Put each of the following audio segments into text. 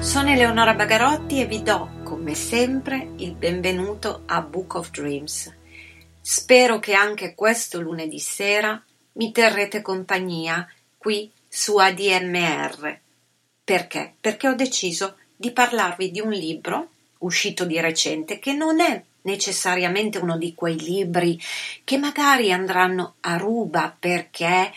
Sono Eleonora Bagarotti e vi do, come sempre, il benvenuto a Book of Dreams. Spero che anche questo lunedì sera mi terrete compagnia qui su ADMR. Perché? Perché ho deciso di parlarvi di un libro uscito di recente che non è necessariamente uno di quei libri che magari andranno a ruba perché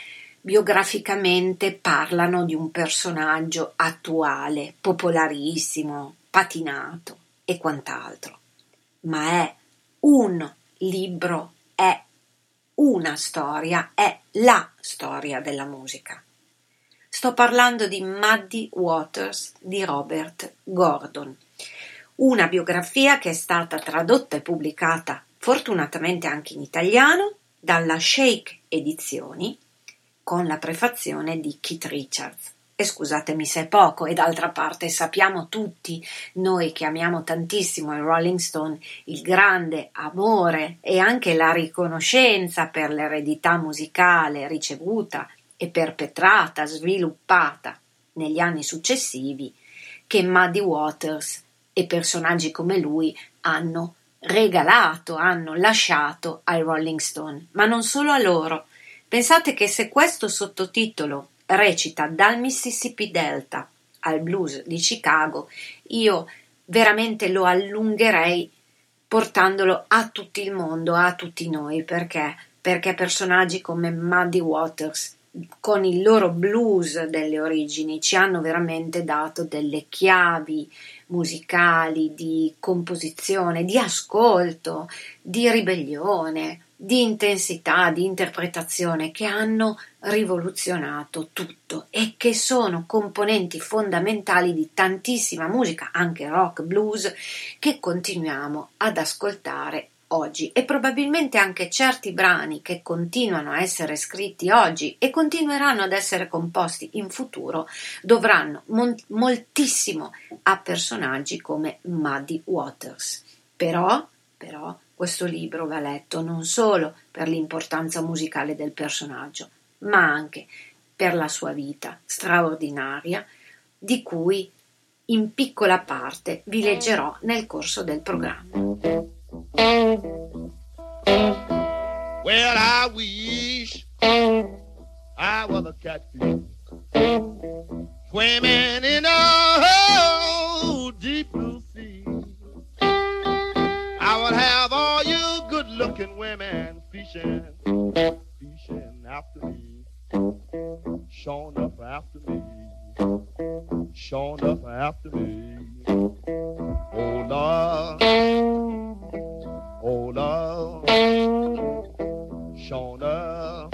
biograficamente parlano di un personaggio attuale, popolarissimo, patinato e quant'altro, ma è un libro, è una storia, è la storia della musica. Sto parlando di Muddy Waters di Robert Gordon, una biografia che è stata tradotta e pubblicata fortunatamente anche in italiano dalla Shake Edizioni, con la prefazione di Keith Richards. E scusatemi se è poco, e d'altra parte sappiamo tutti, noi che amiamo tantissimo il Rolling Stone, il grande amore e anche la riconoscenza per l'eredità musicale ricevuta e perpetrata, sviluppata negli anni successivi, che Muddy Waters e personaggi come lui hanno regalato, hanno lasciato ai Rolling Stone, ma non solo a loro. Pensate che se questo sottotitolo recita dal Mississippi Delta al blues di Chicago, io veramente lo allungherei portandolo a tutto il mondo, a tutti noi, perché personaggi come Muddy Waters con il loro blues delle origini ci hanno veramente dato delle chiavi musicali, di composizione, di ascolto, di ribellione, di intensità, di interpretazione, che hanno rivoluzionato tutto e che sono componenti fondamentali di tantissima musica, anche rock, blues, che continuiamo ad ascoltare oggi, e probabilmente anche certi brani che continuano a essere scritti oggi e continueranno ad essere composti in futuro dovranno moltissimo a personaggi come Muddy Waters. Però questo libro va letto non solo per l'importanza musicale del personaggio, ma anche per la sua vita straordinaria, di cui in piccola parte vi leggerò nel corso del programma. Well, I wish I was a catfish swimming in a old deep blue sea. I would have all you good-looking women fishing after me, showing up after me, showing up after me. Oh Lord, oh Lord, showing up.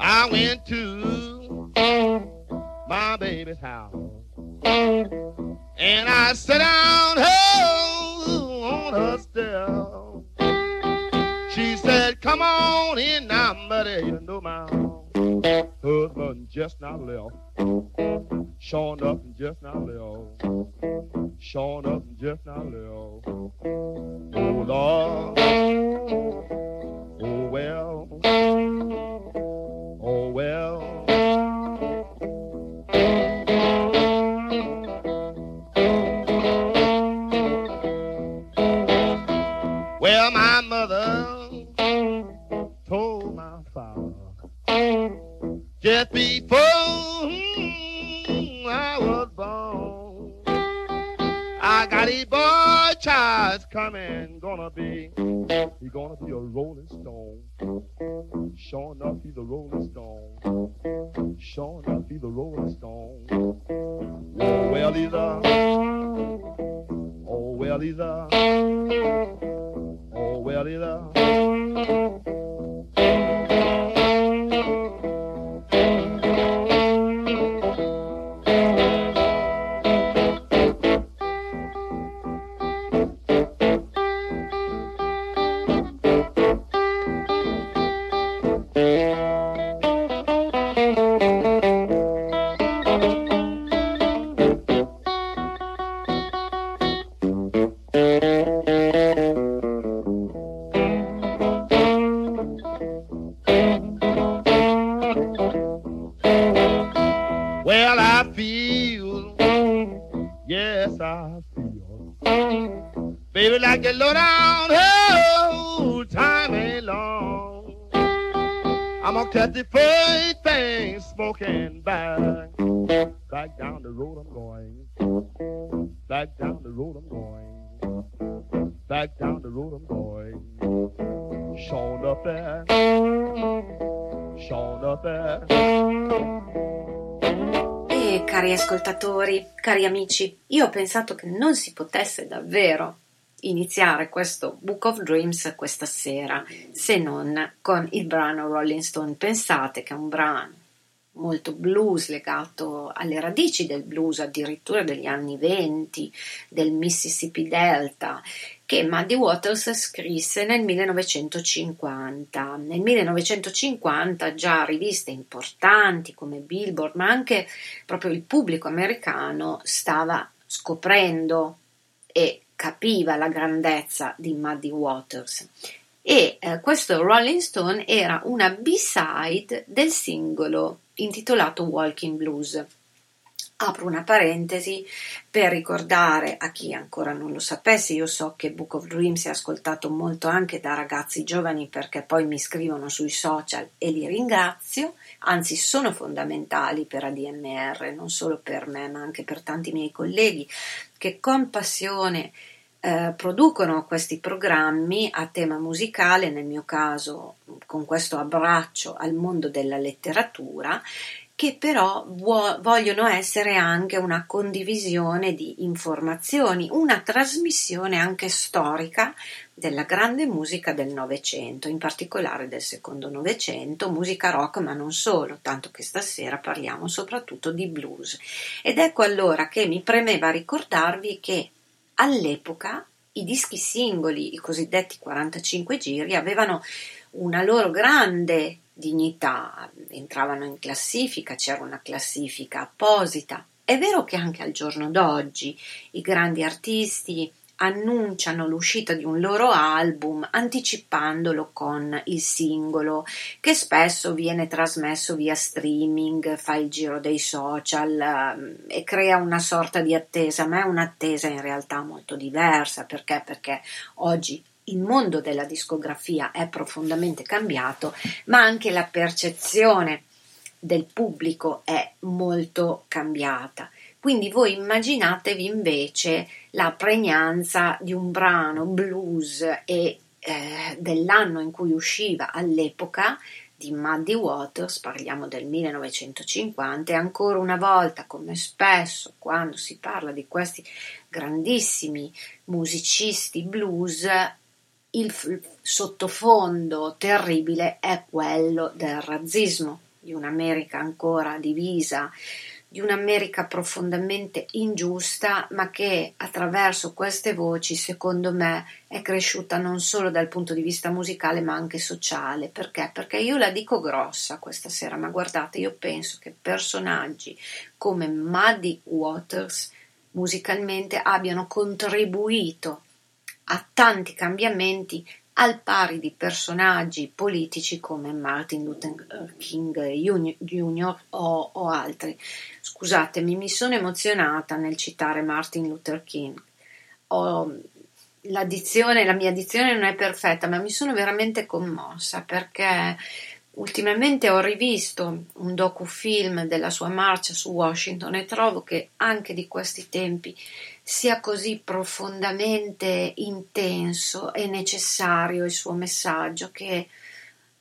I went to my baby's house, and I sat down on her step. She said, come on in now, buddy. You know my husband just now left, showing up and just now left, showing up and just now left. Oh Lord, oh well, oh well. Well, my mother told my father just before I was born, I got a boy child coming, gonna be a Rolling Stone. Sure enough, he's a Rolling Stone. Sure enough, he's a Rolling Stone. Oh well, he's a, oh well, he's a, oh, well, it up. Well, I feel, yes, I feel, baby, like a low down, oh, time ain't long. I'm gonna catch the first thing smoking by. Back down the road I'm going, back down the road I'm going, back down the road I'm going. Showing up there, showing up there. E cari ascoltatori, cari amici, io ho pensato che non si potesse davvero iniziare questo Book of Dreams questa sera se non con il brano Rolling Stone. Pensate che è un brano molto blues, legato alle radici del blues, addirittura degli anni 20, del Mississippi Delta, che Muddy Waters scrisse nel 1950. Nel 1950 già riviste importanti come Billboard, ma anche proprio il pubblico americano stava scoprendo e capiva la grandezza di Muddy Waters. E questo Rolling Stone era una B-side del singolo intitolato Walking Blues. Apro una parentesi per ricordare a chi ancora non lo sapesse, io so che Book of Dreams è ascoltato molto anche da ragazzi giovani perché poi mi scrivono sui social e li ringrazio, anzi sono fondamentali per ADMR, non solo per me ma anche per tanti miei colleghi che con passione producono questi programmi a tema musicale, nel mio caso con questo abbraccio al mondo della letteratura, che però vogliono essere anche una condivisione di informazioni, una trasmissione anche storica della grande musica del Novecento, in particolare del secondo Novecento, musica rock ma non solo, tanto che stasera parliamo soprattutto di blues. Ed ecco allora che mi premeva ricordarvi che all'epoca i dischi singoli, i cosiddetti 45 giri, avevano una loro grande dignità, entravano in classifica, c'era una classifica apposita. È vero che anche al giorno d'oggi i grandi artisti annunciano l'uscita di un loro album anticipandolo con il singolo, che spesso viene trasmesso via streaming, fa il giro dei social e crea una sorta di attesa, ma è un'attesa in realtà molto diversa. Perché oggi il mondo della discografia è profondamente cambiato, ma anche la percezione del pubblico è molto cambiata. Quindi voi immaginatevi invece la pregnanza di un brano blues e dell'anno in cui usciva all'epoca di Muddy Waters, parliamo del 1950, e ancora una volta, come spesso quando si parla di questi grandissimi musicisti blues, il sottofondo terribile è quello del razzismo, di un'America ancora divisa, di un'America profondamente ingiusta, ma che attraverso queste voci, secondo me, è cresciuta non solo dal punto di vista musicale, ma anche sociale. Perché? Perché io la dico grossa questa sera, ma guardate, io penso che personaggi come Muddy Waters musicalmente abbiano contribuito a tanti cambiamenti al pari di personaggi politici come Martin Luther King Jr. o altri. Scusatemi, mi sono emozionata nel citare Martin Luther King. La mia dizione non è perfetta, ma mi sono veramente commossa perché ultimamente ho rivisto un docufilm della sua marcia su Washington e trovo che anche di questi tempi sia così profondamente intenso e necessario il suo messaggio che,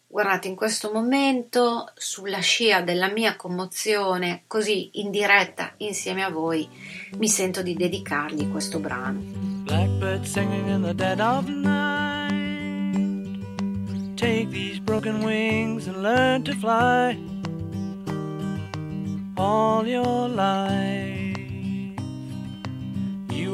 guardate, in questo momento, sulla scia della mia commozione, così in diretta insieme a voi, mi sento di dedicargli questo brano. Blackbird singing in the dead of night. Take these broken wings and learn to fly all your life. You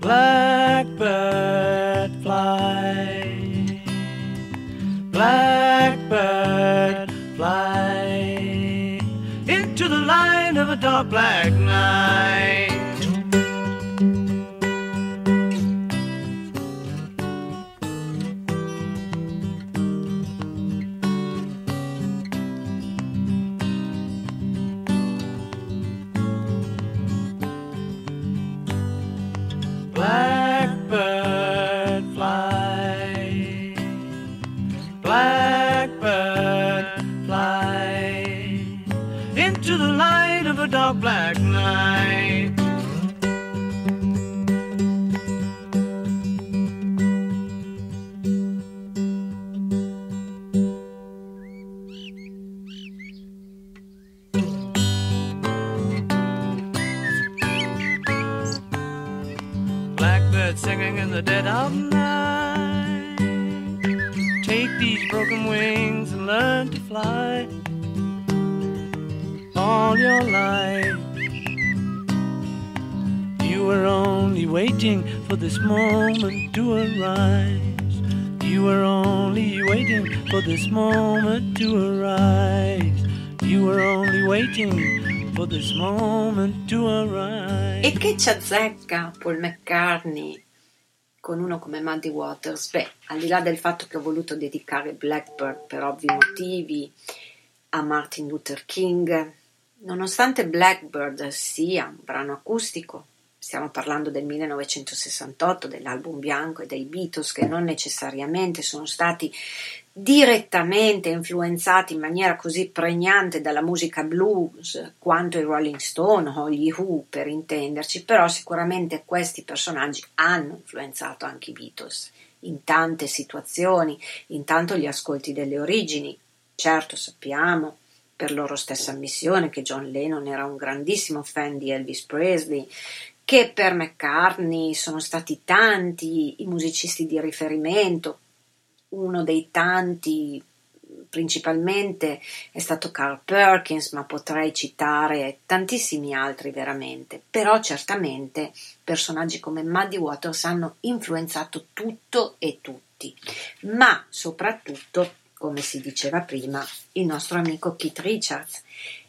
Blackbird, fly. Blackbird, fly. Into the light of a dark black night. Blackbird, fly. Blackbird, fly. Into the light of a dark black night. Singing in the dead of night. Take these broken wings and learn to fly all your life. You were only waiting for this moment to arise. You were only waiting for this moment to arise. You were only waiting. E che ci azzecca Paul McCartney con uno come Muddy Waters? Beh, al di là del fatto che ho voluto dedicare Blackbird per ovvi motivi a Martin Luther King, nonostante Blackbird sia un brano acustico, stiamo parlando del 1968, dell'album bianco e dei Beatles, che non necessariamente sono stati direttamente influenzati in maniera così pregnante dalla musica blues quanto i Rolling Stone o gli Who, per intenderci, però sicuramente questi personaggi hanno influenzato anche i Beatles in tante situazioni, intanto gli ascolti delle origini. Certo, sappiamo per loro stessa ammissione che John Lennon era un grandissimo fan di Elvis Presley, che per McCartney sono stati tanti i musicisti di riferimento. Uno dei tanti principalmente è stato Carl Perkins, ma potrei citare tantissimi altri veramente, però certamente personaggi come Muddy Waters hanno influenzato tutto e tutti, ma soprattutto, come si diceva prima, il nostro amico Keith Richards,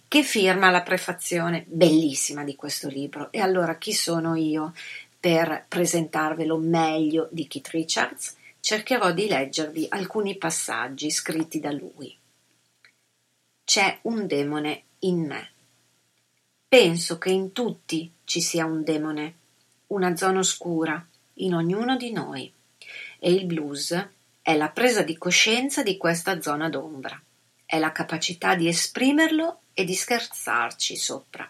che firma la prefazione bellissima di questo libro. E allora chi sono io per presentarvelo meglio di Keith Richards? Cercherò di leggervi alcuni passaggi scritti da lui. C'è un demone in me. Penso che in tutti ci sia un demone, una zona oscura, in ognuno di noi. E il blues è la presa di coscienza di questa zona d'ombra. È la capacità di esprimerlo e di scherzarci sopra,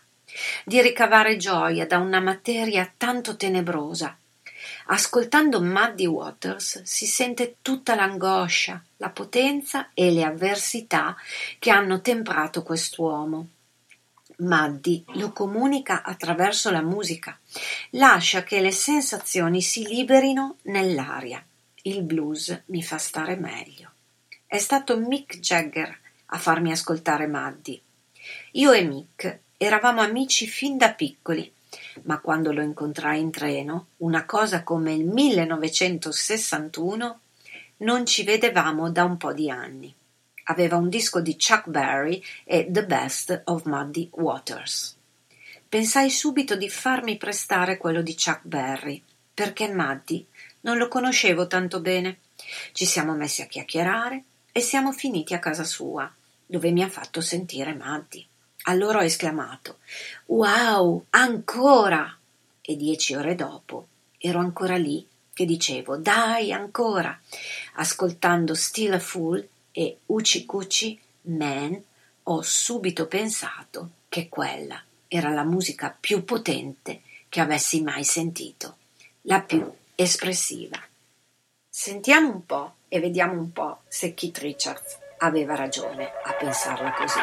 di ricavare gioia da una materia tanto tenebrosa. Ascoltando Muddy Waters si sente tutta l'angoscia, la potenza e le avversità che hanno temprato quest'uomo. Muddy lo comunica attraverso la musica, lascia che le sensazioni si liberino nell'aria. Il blues mi fa stare meglio. È stato Mick Jagger a farmi ascoltare Muddy. Io e Mick eravamo amici fin da piccoli, ma quando lo incontrai in treno, una cosa come il 1961, non ci vedevamo da un po' di anni. Aveva un disco di Chuck Berry e The Best of Muddy Waters. Pensai subito di farmi prestare quello di Chuck Berry, perché Muddy non lo conoscevo tanto bene. Ci siamo messi a chiacchierare e siamo finiti a casa sua, dove mi ha fatto sentire Muddy. Allora ho esclamato: wow, ancora! E 10 ore dopo ero ancora lì che dicevo: dai, ancora! Ascoltando Still a Fool e Hoochie Coochie Man ho subito pensato che quella era la musica più potente che avessi mai sentito, la più espressiva. Sentiamo un po' e vediamo un po' se Keith Richards aveva ragione a pensarla così.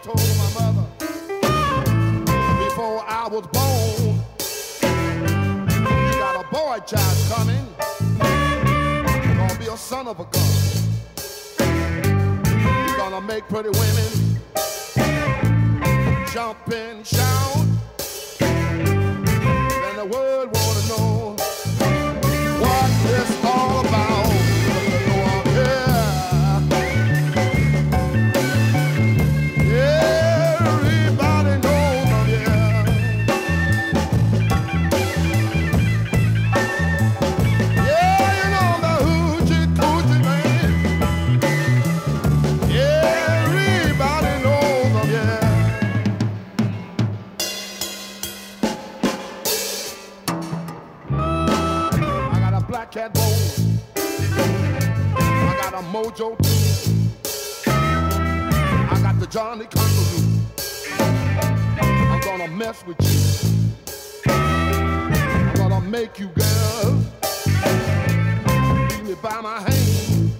Told my mother before I was born, you got a boy child coming, gonna be a son of a gun, you gonna gonna make pretty women jump and shout. Then the world wanna know what it's all about. Cat bowl. I got a mojo too. I got the Johnny Congo. I'm gonna mess with you. I'm gonna make you girl. Leave me by my hand.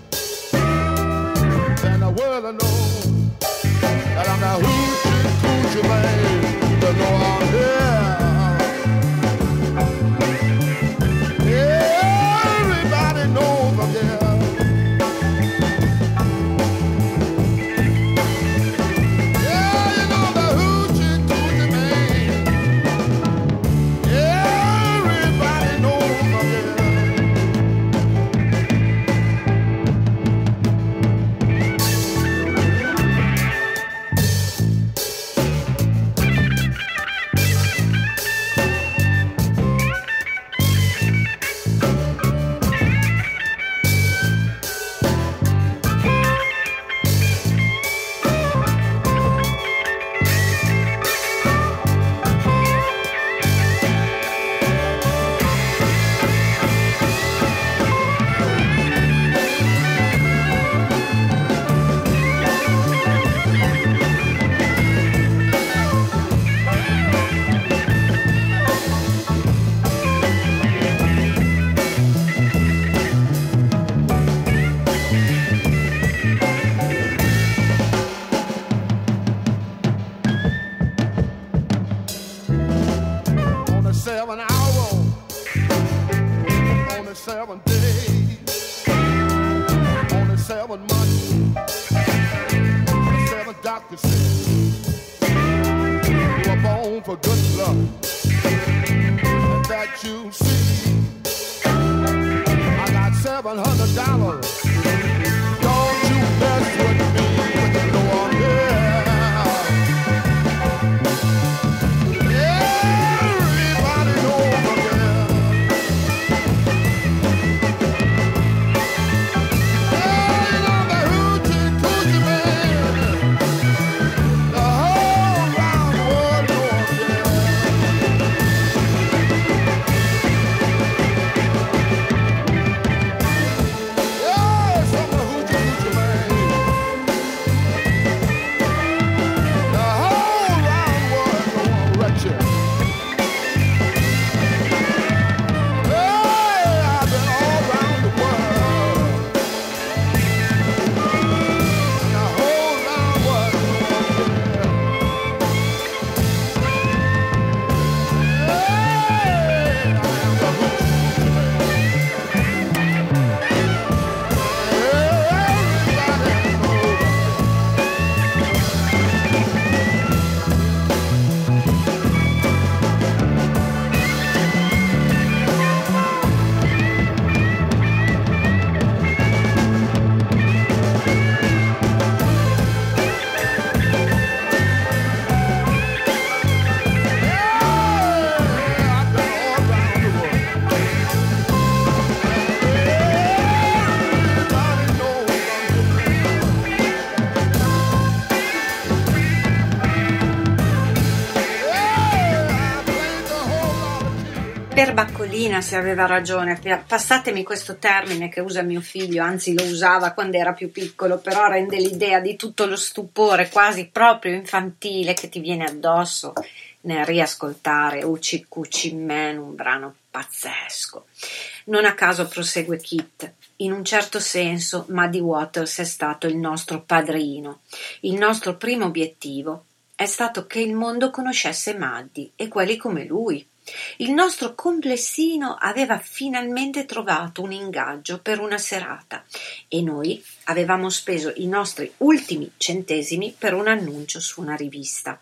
And the world will know that I'm the Hoochie Coochie Man. They know I'm here. Baccolina, se aveva ragione, passatemi questo termine che usa mio figlio, anzi lo usava quando era più piccolo, però rende l'idea di tutto lo stupore quasi proprio infantile che ti viene addosso nel riascoltare Hoochie Coochie Man, un brano pazzesco. Non a caso prosegue Keith: in un certo senso Muddy Waters è stato il nostro padrino. Il nostro primo obiettivo è stato che il mondo conoscesse Muddy e quelli come lui. Il nostro complessino aveva finalmente trovato un ingaggio per una serata e noi avevamo speso i nostri ultimi centesimi per un annuncio su una rivista.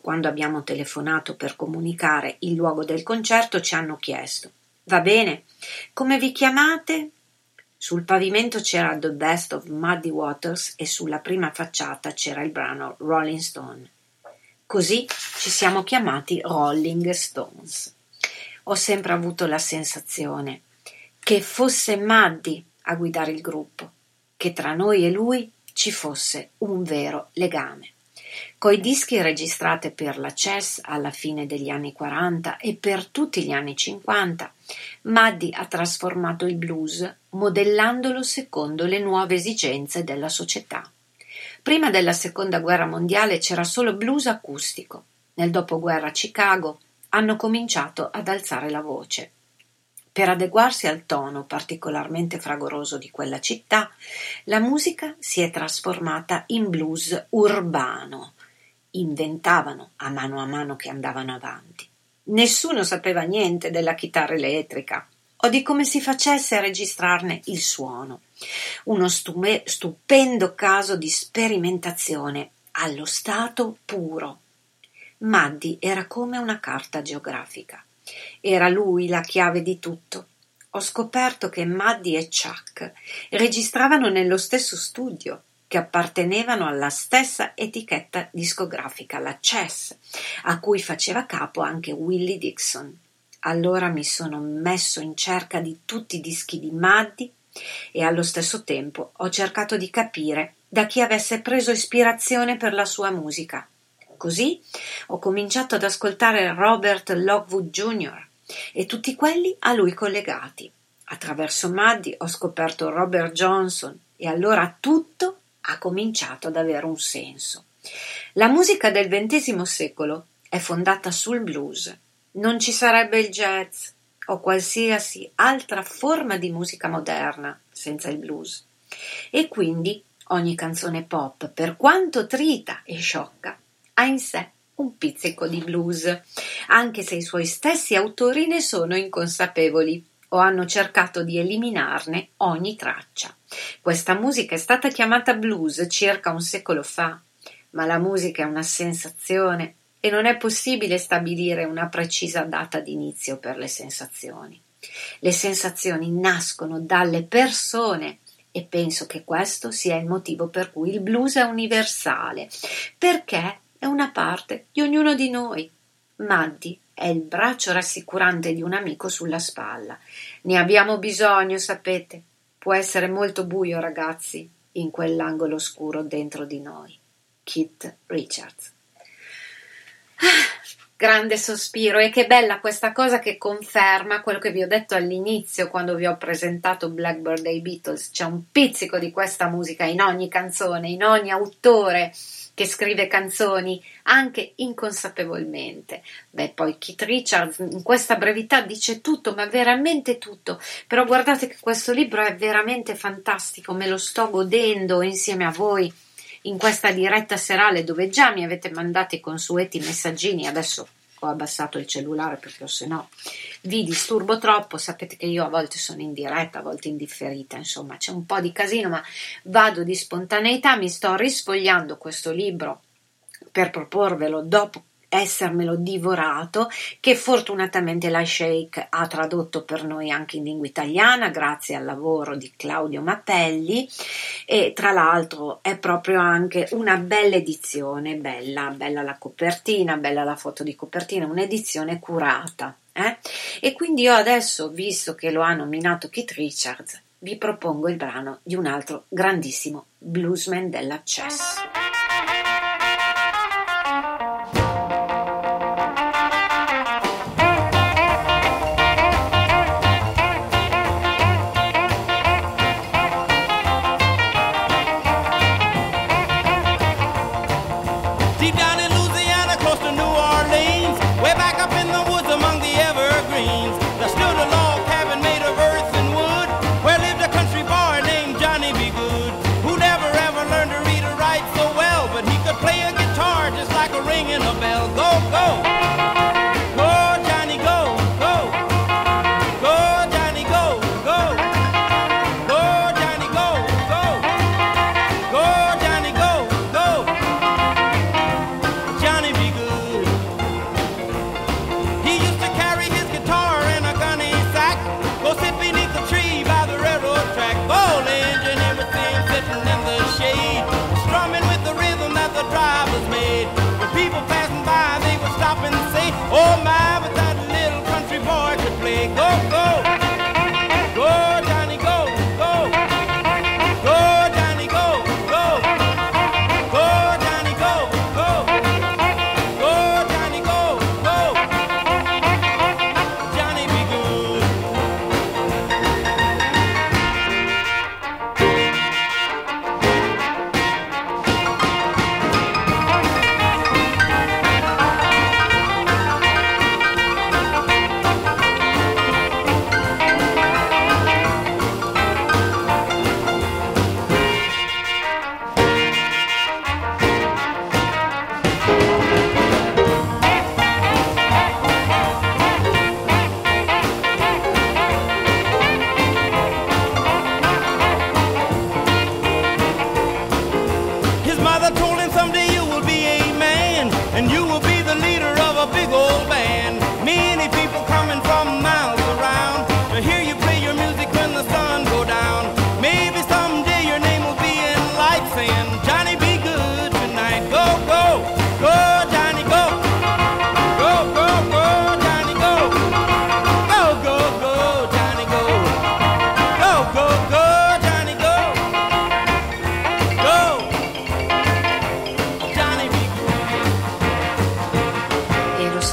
Quando abbiamo telefonato per comunicare il luogo del concerto ci hanno chiesto: «Va bene, come vi chiamate?» Sul pavimento c'era The Best of Muddy Waters e sulla prima facciata c'era il brano Rolling Stone. Così ci siamo chiamati Rolling Stones. Ho sempre avuto la sensazione che fosse Muddy a guidare il gruppo, che tra noi e lui ci fosse un vero legame. Coi dischi registrati per la Chess alla fine degli anni 40 e per tutti gli anni 50, Muddy ha trasformato il blues modellandolo secondo le nuove esigenze della società. Prima della Seconda Guerra Mondiale c'era solo blues acustico. Nel dopoguerra a Chicago hanno cominciato ad alzare la voce. Per adeguarsi al tono particolarmente fragoroso di quella città, la musica si è trasformata in blues urbano. Inventavano a mano che andavano avanti. Nessuno sapeva niente della chitarra elettrica o di come si facesse a registrarne il suono. Uno stupendo caso di sperimentazione allo stato puro. Muddy era come una carta geografica. Era lui la chiave di tutto. Ho scoperto che Muddy e Chuck registravano nello stesso studio, che appartenevano alla stessa etichetta discografica, la Chess, a cui faceva capo anche Willie Dixon. Allora mi sono messo in cerca di tutti i dischi di Muddy e allo stesso tempo ho cercato di capire da chi avesse preso ispirazione per la sua musica. Così ho cominciato ad ascoltare Robert Lockwood Jr. e tutti quelli a lui collegati. Attraverso Muddy ho scoperto Robert Johnson e allora tutto ha cominciato ad avere un senso. La musica del XX secolo è fondata sul blues. Non ci sarebbe il jazz o qualsiasi altra forma di musica moderna senza il blues. E quindi ogni canzone pop, per quanto trita e sciocca, ha in sé un pizzico di blues, anche se i suoi stessi autori ne sono inconsapevoli o hanno cercato di eliminarne ogni traccia. Questa musica è stata chiamata blues circa un secolo fa, ma la musica è una sensazione e non è possibile stabilire una precisa data di inizio per le sensazioni. Le sensazioni nascono dalle persone e penso che questo sia il motivo per cui il blues è universale, perché è una parte di ognuno di noi. Muddy è il braccio rassicurante di un amico sulla spalla. Ne abbiamo bisogno, sapete. Può essere molto buio, ragazzi, in quell'angolo scuro dentro di noi. Keith Richards. Ah, grande sospiro, e che bella questa cosa che conferma quello che vi ho detto all'inizio quando vi ho presentato Blackbird dei Beatles. C'è un pizzico di questa musica in ogni canzone, in ogni autore che scrive canzoni, anche inconsapevolmente. Beh, poi Keith Richards in questa brevità dice tutto, ma veramente tutto. Però guardate che questo libro è veramente fantastico, me lo sto godendo insieme a voi in questa diretta serale, dove già mi avete mandato i consueti messaggini. Adesso ho abbassato il cellulare perché sennò vi disturbo troppo. Sapete che io a volte sono in diretta, a volte in differita, insomma c'è un po' di casino, ma vado di spontaneità. Mi sto risfogliando questo libro per proporvelo dopo essermelo divorato, che fortunatamente la Shake ha tradotto per noi anche in lingua italiana grazie al lavoro di Claudio Mappelli, e tra l'altro è proprio anche una bella edizione, bella la copertina, bella la foto di copertina, un'edizione curata, E quindi io adesso, visto che lo ha nominato Keith Richards, vi propongo il brano di un altro grandissimo bluesman della Chess. Play a guitar just like a ringing a bell. Go, go. Oh, Johnny, go.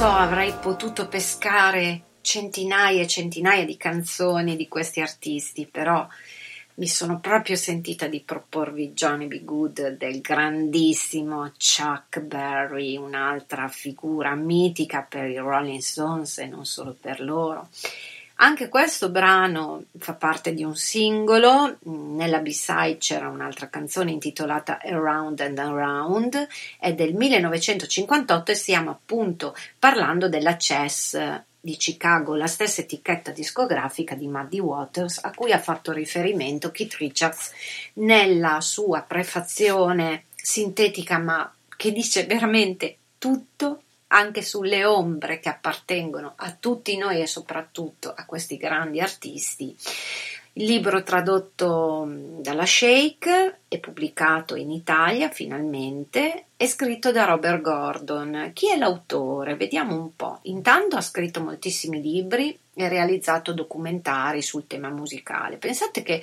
so, avrei potuto pescare centinaia e centinaia di canzoni di questi artisti, però mi sono proprio sentita di proporvi Johnny B. Good del grandissimo Chuck Berry, un'altra figura mitica per i Rolling Stones e non solo per loro. Anche questo brano fa parte di un singolo, nella B-side c'era un'altra canzone intitolata Around and Around, è del 1958 e stiamo appunto parlando della Chess di Chicago, la stessa etichetta discografica di Muddy Waters a cui ha fatto riferimento Keith Richards nella sua prefazione sintetica ma che dice veramente tutto, anche sulle ombre che appartengono a tutti noi e soprattutto a questi grandi artisti. Il libro tradotto dalla Shake e pubblicato in Italia finalmente è scritto da Robert Gordon. Chi è l'autore? Vediamo un po'. Intanto ha scritto moltissimi libri e realizzato documentari sul tema musicale. Pensate che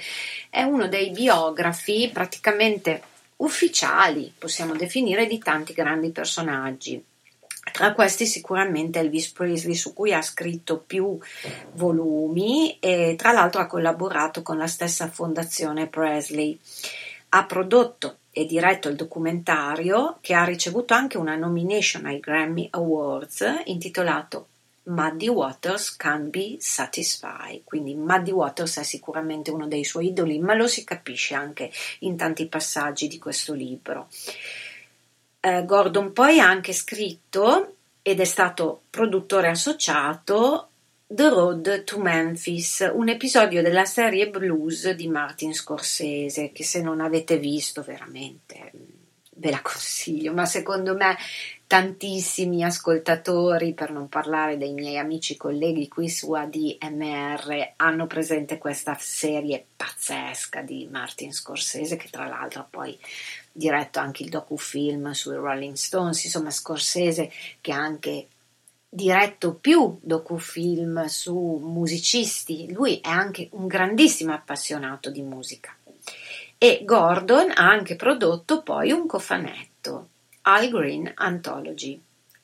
è uno dei biografi praticamente ufficiali, possiamo definire, di tanti grandi personaggi. Tra questi sicuramente Elvis Presley, su cui ha scritto più volumi e tra l'altro ha collaborato con la stessa fondazione Presley. Ha prodotto e diretto il documentario che ha ricevuto anche una nomination ai Grammy Awards intitolato Muddy Waters Can't Be Satisfied, quindi Muddy Waters è sicuramente uno dei suoi idoli, ma lo si capisce anche in tanti passaggi di questo libro. Gordon poi ha anche scritto ed è stato produttore associato The Road to Memphis, un episodio della serie Blues di Martin Scorsese che se non avete visto veramente ve la consiglio, ma secondo me tantissimi ascoltatori, per non parlare dei miei amici colleghi qui su ADMR, hanno presente questa serie pazzesca di Martin Scorsese che tra l'altro poi diretto anche il docufilm sui Rolling Stones, insomma Scorsese che ha anche diretto più docufilm su musicisti, lui è anche un grandissimo appassionato di musica. E Gordon ha anche prodotto poi un cofanetto, Al Green Anthology,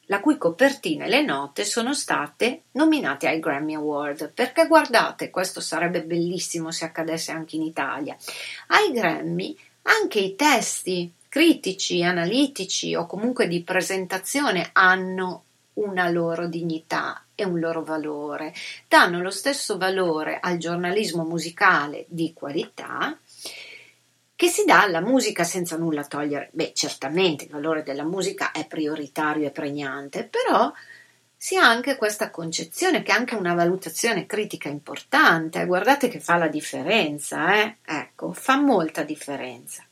la cui copertina e le note sono state nominate ai Grammy Award, perché guardate, questo sarebbe bellissimo se accadesse anche in Italia, ai Grammy anche i testi critici, analitici o comunque di presentazione hanno una loro dignità e un loro valore, danno lo stesso valore al giornalismo musicale di qualità che si dà alla musica, senza nulla togliere. Beh, certamente il valore della musica è prioritario e pregnante, però si ha anche questa concezione che è anche una valutazione critica importante, guardate che fa la differenza, ecco, fa molta differenza.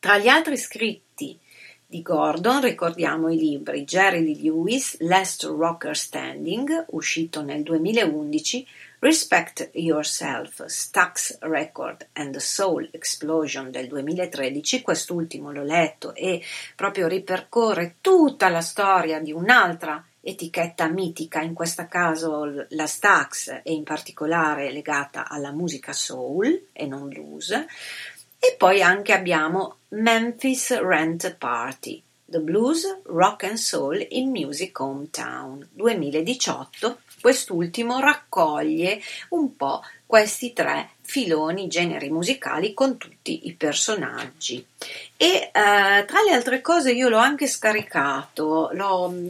Tra gli altri scritti di Gordon ricordiamo i libri Jerry Lee Lewis, Last Rocker Standing, uscito nel 2011, Respect Yourself, Stax Record and the Soul Explosion del 2013, quest'ultimo l'ho letto e proprio ripercorre tutta la storia di un'altra etichetta mitica, in questo caso la Stax e in particolare legata alla musica soul e non blues. E poi anche abbiamo Memphis Rent Party, The Blues, Rock and Soul in Music Hometown 2018, quest'ultimo raccoglie un po' questi tre filoni, generi musicali con tutti i personaggi e tra le altre cose io l'ho anche scaricato,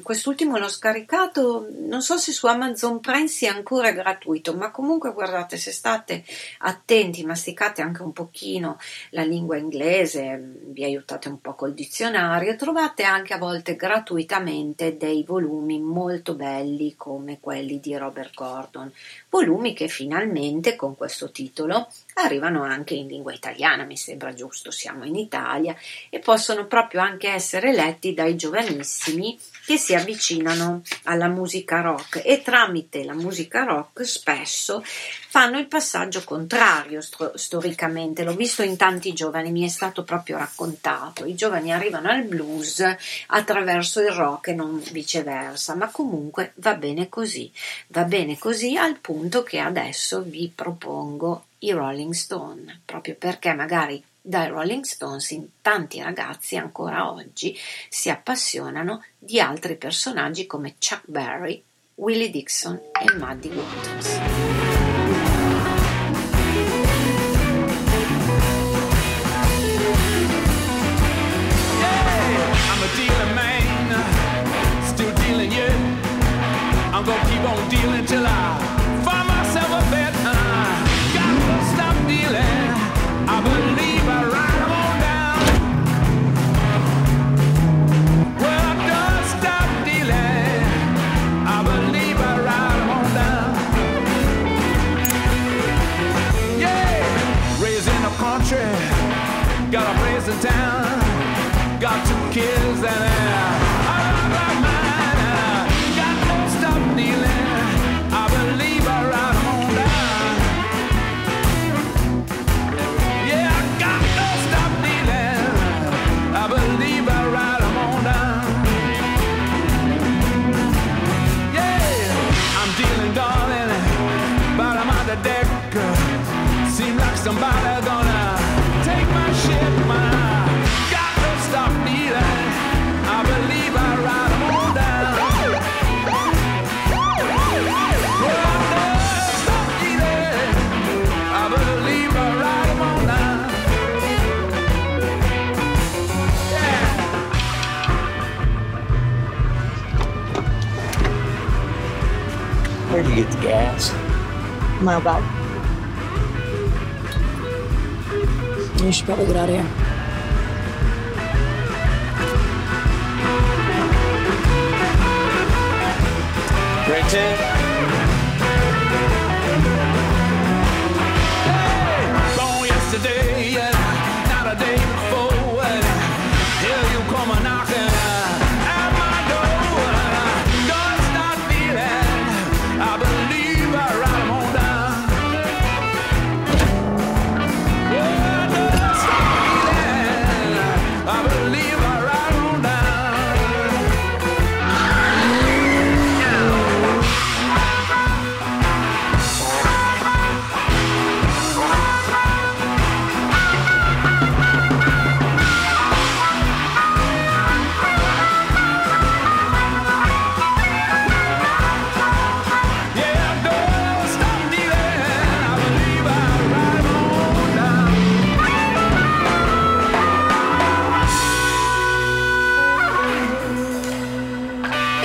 quest'ultimo l'ho scaricato, non so se su Amazon Prime sia ancora gratuito, ma comunque guardate, se state attenti, masticate anche un pochino la lingua inglese, vi aiutate un po' col dizionario, trovate anche a volte gratuitamente dei volumi molto belli come quelli di Robert Gordon, volumi che finalmente con questo titolo arrivano anche in lingua italiana, mi sembra giusto, siamo in Italia, e possono proprio anche essere letti dai giovanissimi che si avvicinano alla musica rock e tramite la musica rock spesso fanno il passaggio contrario storicamente, l'ho visto in tanti giovani, mi è stato proprio raccontato, i giovani arrivano al blues attraverso il rock e non viceversa, ma comunque va bene così al punto che adesso vi propongo i Rolling Stone, proprio perché magari dai Rolling Stones in tanti ragazzi ancora oggi si appassionano di altri personaggi come Chuck Berry, Willie Dixon e Muddy Waters. Yeah, I'm a dealer man, still dealing you. I'm gonna keep on dealing till I find myself a bed. Gotta stop dealing. I believe I ride 'em on down. Well, I don't stop dealing. I believe I ride 'em on down. Yeah, raised in the country, got a place in town, got two kids and I love my. Somebody gonna take my shit, my God, don't stop me, I believe I ride 'em all down. Well, don't stop me, I believe I ride 'em all down. Yeah. Where do you get the gas? My bag. You should probably get out of here. Great tip. Hey, born yesterday, not a day before. Here you come a knocking at my door. Don't stop feeling. I believe I ride 'em on down. Yeah.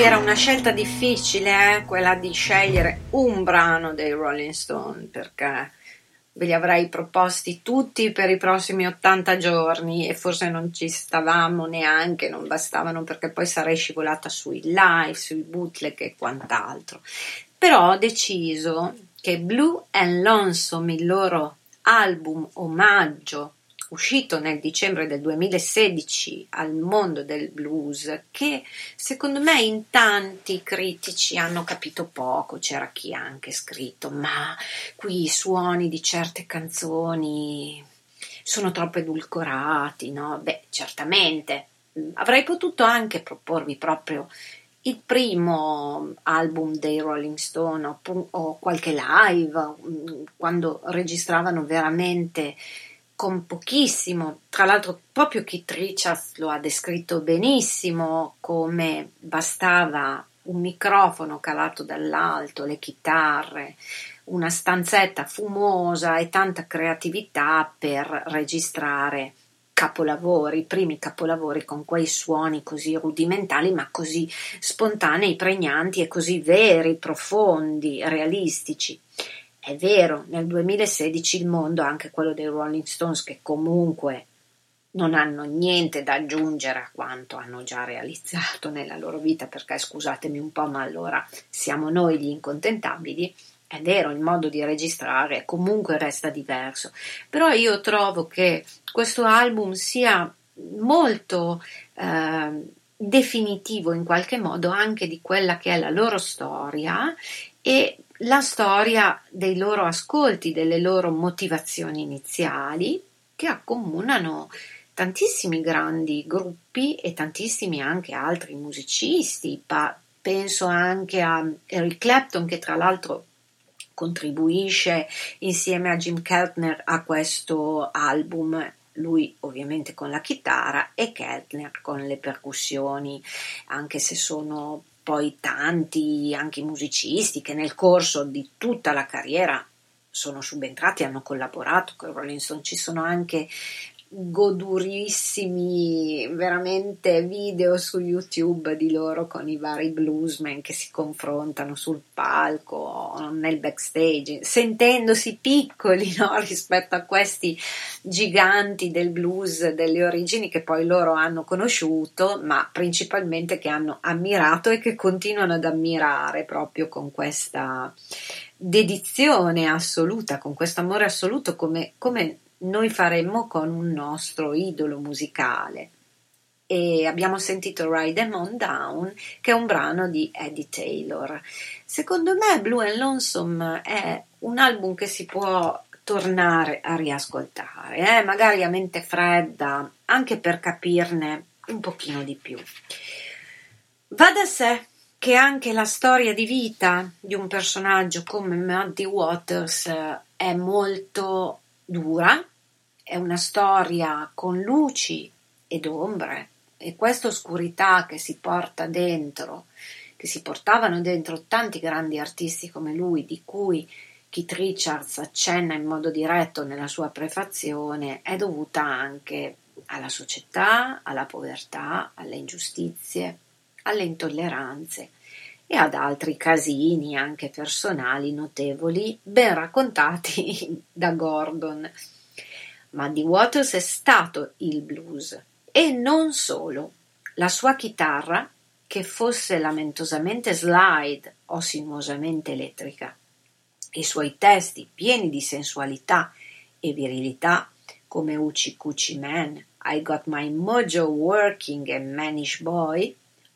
Era una scelta difficile, quella di scegliere un brano dei Rolling Stone, perché ve li avrei proposti tutti per i prossimi 80 giorni e forse non ci stavamo neanche, non bastavano, perché poi sarei scivolata sui live, sui bootleg e quant'altro. Però ho deciso che Blue and Lonesome, il loro album omaggio uscito nel dicembre del 2016 al mondo del blues, che secondo me in tanti critici hanno capito poco, c'era chi ha anche scritto ma qui i suoni di certe canzoni sono troppo edulcorati, no? Beh, certamente, avrei potuto anche proporvi proprio il primo album dei Rolling Stone o qualche live, quando registravano veramente con pochissimo. Tra l'altro proprio Keith Richards lo ha descritto benissimo, come bastava un microfono calato dall'alto, le chitarre, una stanzetta fumosa e tanta creatività per registrare capolavori, i primi capolavori con quei suoni così rudimentali ma così spontanei, pregnanti e così veri, profondi, realistici. È vero, nel 2016 il mondo, anche quello dei Rolling Stones, che comunque non hanno niente da aggiungere a quanto hanno già realizzato nella loro vita, perché scusatemi un po', ma allora siamo noi gli incontentabili, è vero, il modo di registrare comunque resta diverso, però io trovo che questo album sia molto definitivo in qualche modo anche di quella che è la loro storia e la storia dei loro ascolti, delle loro motivazioni iniziali, che accomunano tantissimi grandi gruppi e tantissimi anche altri musicisti. Penso anche a Eric Clapton, che tra l'altro contribuisce insieme a Jim Keltner a questo album lui ovviamente con la chitarra e Keltner con le percussioni, anche se sono poi tanti anche i musicisti che nel corso di tutta la carriera sono subentrati, hanno collaborato con Rolling Stone. Ci sono anche godurissimi veramente video su YouTube di loro con i vari bluesmen che si confrontano sul palco, nel backstage, sentendosi piccoli, no? Rispetto a questi giganti del blues delle origini che poi loro hanno conosciuto, ma principalmente che hanno ammirato e che continuano ad ammirare proprio con questa dedizione assoluta, con questo amore assoluto, come noi faremmo con un nostro idolo musicale. E abbiamo sentito Ride 'Em On Down, che è un brano di Eddie Taylor. Secondo me Blue and Lonesome è un album che si può tornare a riascoltare, magari a mente fredda, anche per capirne un pochino di più. Va da sé che anche la storia di vita di un personaggio come Muddy Waters è molto dura, è una storia con luci ed ombre, e questa oscurità che si porta dentro, che si portavano dentro tanti grandi artisti come lui, di cui Keith Richards accenna in modo diretto nella sua prefazione, è dovuta anche alla società, alla povertà, alle ingiustizie, alle intolleranze e ad altri casini anche personali notevoli, ben raccontati da Gordon. Muddy Waters è stato il blues, e non solo. La sua chitarra, che fosse lamentosamente slide o sinuosamente elettrica, i suoi testi pieni di sensualità e virilità, come Hoochie Coochie Man, I Got My Mojo Working e Manish Boy,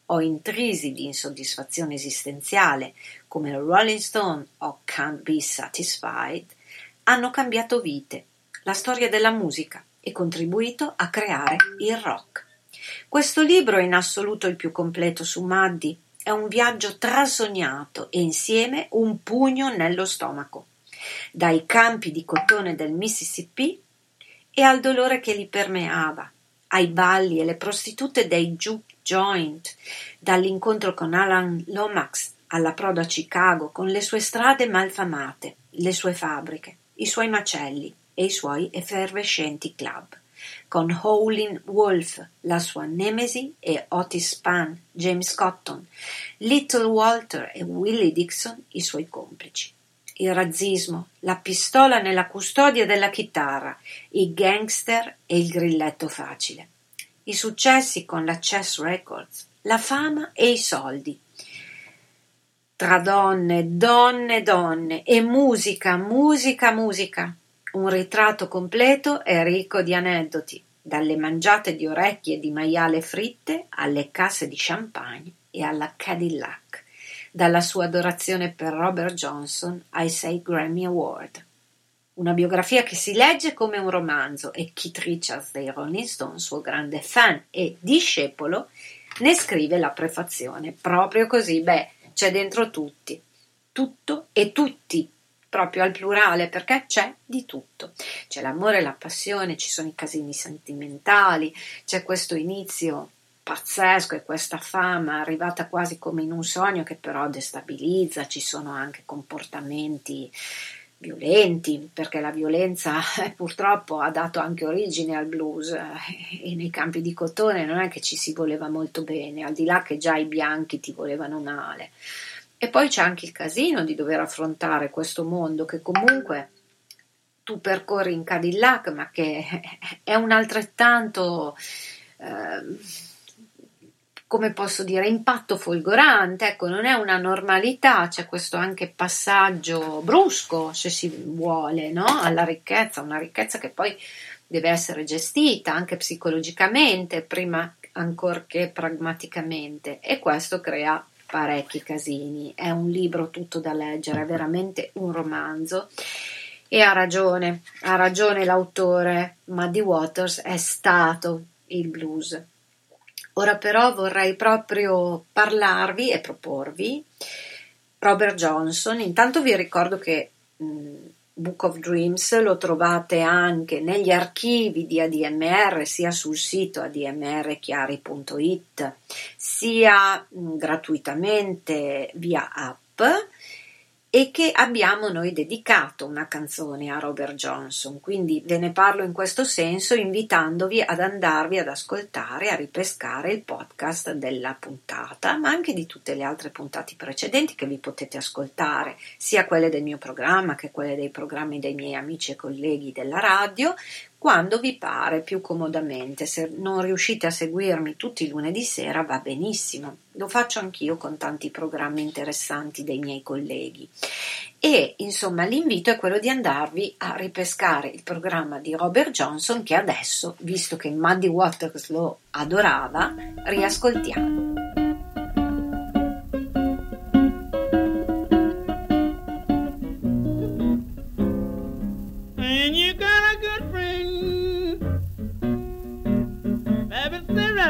o intrisi di insoddisfazione esistenziale come Rolling Stone o Can't Be Satisfied, hanno cambiato vite, la storia della musica, e contribuito a creare il rock. Questo libro è in assoluto il più completo su Muddy, è un viaggio trasognato e insieme un pugno nello stomaco, dai campi di cotone del Mississippi e al dolore che li permeava, ai balli e le prostitute dei juke joint, dall'incontro con Alan Lomax alla proda a Chicago, con le sue strade malfamate, le sue fabbriche, i suoi macelli e i suoi effervescenti club, con Howlin' Wolf, la sua nemesi, e Otis Spann, James Cotton, Little Walter e Willie Dixon, i suoi complici. Il razzismo, la pistola nella custodia della chitarra, i gangster e il grilletto facile, i successi con la Chess Records, la fama e i soldi, tra donne, donne, donne e musica, musica, musica. Un ritratto completo e ricco di aneddoti, dalle mangiate di orecchie di maiale fritte alle casse di champagne e alla Cadillac, dalla sua adorazione per Robert Johnson ai 6 Grammy Award. Una biografia che si legge come un romanzo, e Keith Richards dei Rolling Stone, suo grande fan e discepolo, ne scrive la prefazione. Proprio così, c'è dentro tutti, tutto e tutti, proprio al plurale, perché c'è di tutto. C'è l'amore, la passione, ci sono i casini sentimentali, c'è questo inizio pazzesco e questa fama arrivata quasi come in un sogno che però destabilizza, ci sono anche comportamenti violenti, perché la violenza purtroppo ha dato anche origine al blues, e nei campi di cotone non è che ci si voleva molto bene, al di là che già i bianchi ti volevano male. E poi c'è anche il casino di dover affrontare questo mondo che comunque tu percorri in Cadillac, ma che è un altrettanto come posso dire, impatto folgorante, ecco, non è una normalità, c'è questo anche passaggio brusco, se si vuole, no? Alla ricchezza, una ricchezza che poi deve essere gestita anche psicologicamente, prima ancor che pragmaticamente, e questo crea parecchi casini. È un libro tutto da leggere, è veramente un romanzo, e ha ragione l'autore, Muddy Waters è stato il blues. Ora però vorrei proprio parlarvi e proporvi Robert Johnson. Intanto vi ricordo che Book of Dreams lo trovate anche negli archivi di ADMR, sia sul sito admrchiari.it, sia gratuitamente via app, e che abbiamo noi dedicato una canzone a Robert Johnson, quindi ve ne parlo in questo senso, invitandovi ad andarvi ad ascoltare, a ripescare il podcast della puntata, ma anche di tutte le altre puntate precedenti che vi potete ascoltare, sia quelle del mio programma che quelle dei programmi dei miei amici e colleghi della radio, quando vi pare più comodamente. Se non riuscite a seguirmi tutti i lunedì sera va benissimo, lo faccio anch'io con tanti programmi interessanti dei miei colleghi. E insomma l'invito è quello di andarvi a ripescare il programma di Robert Johnson, che adesso, visto che Muddy Waters lo adorava, riascoltiamo.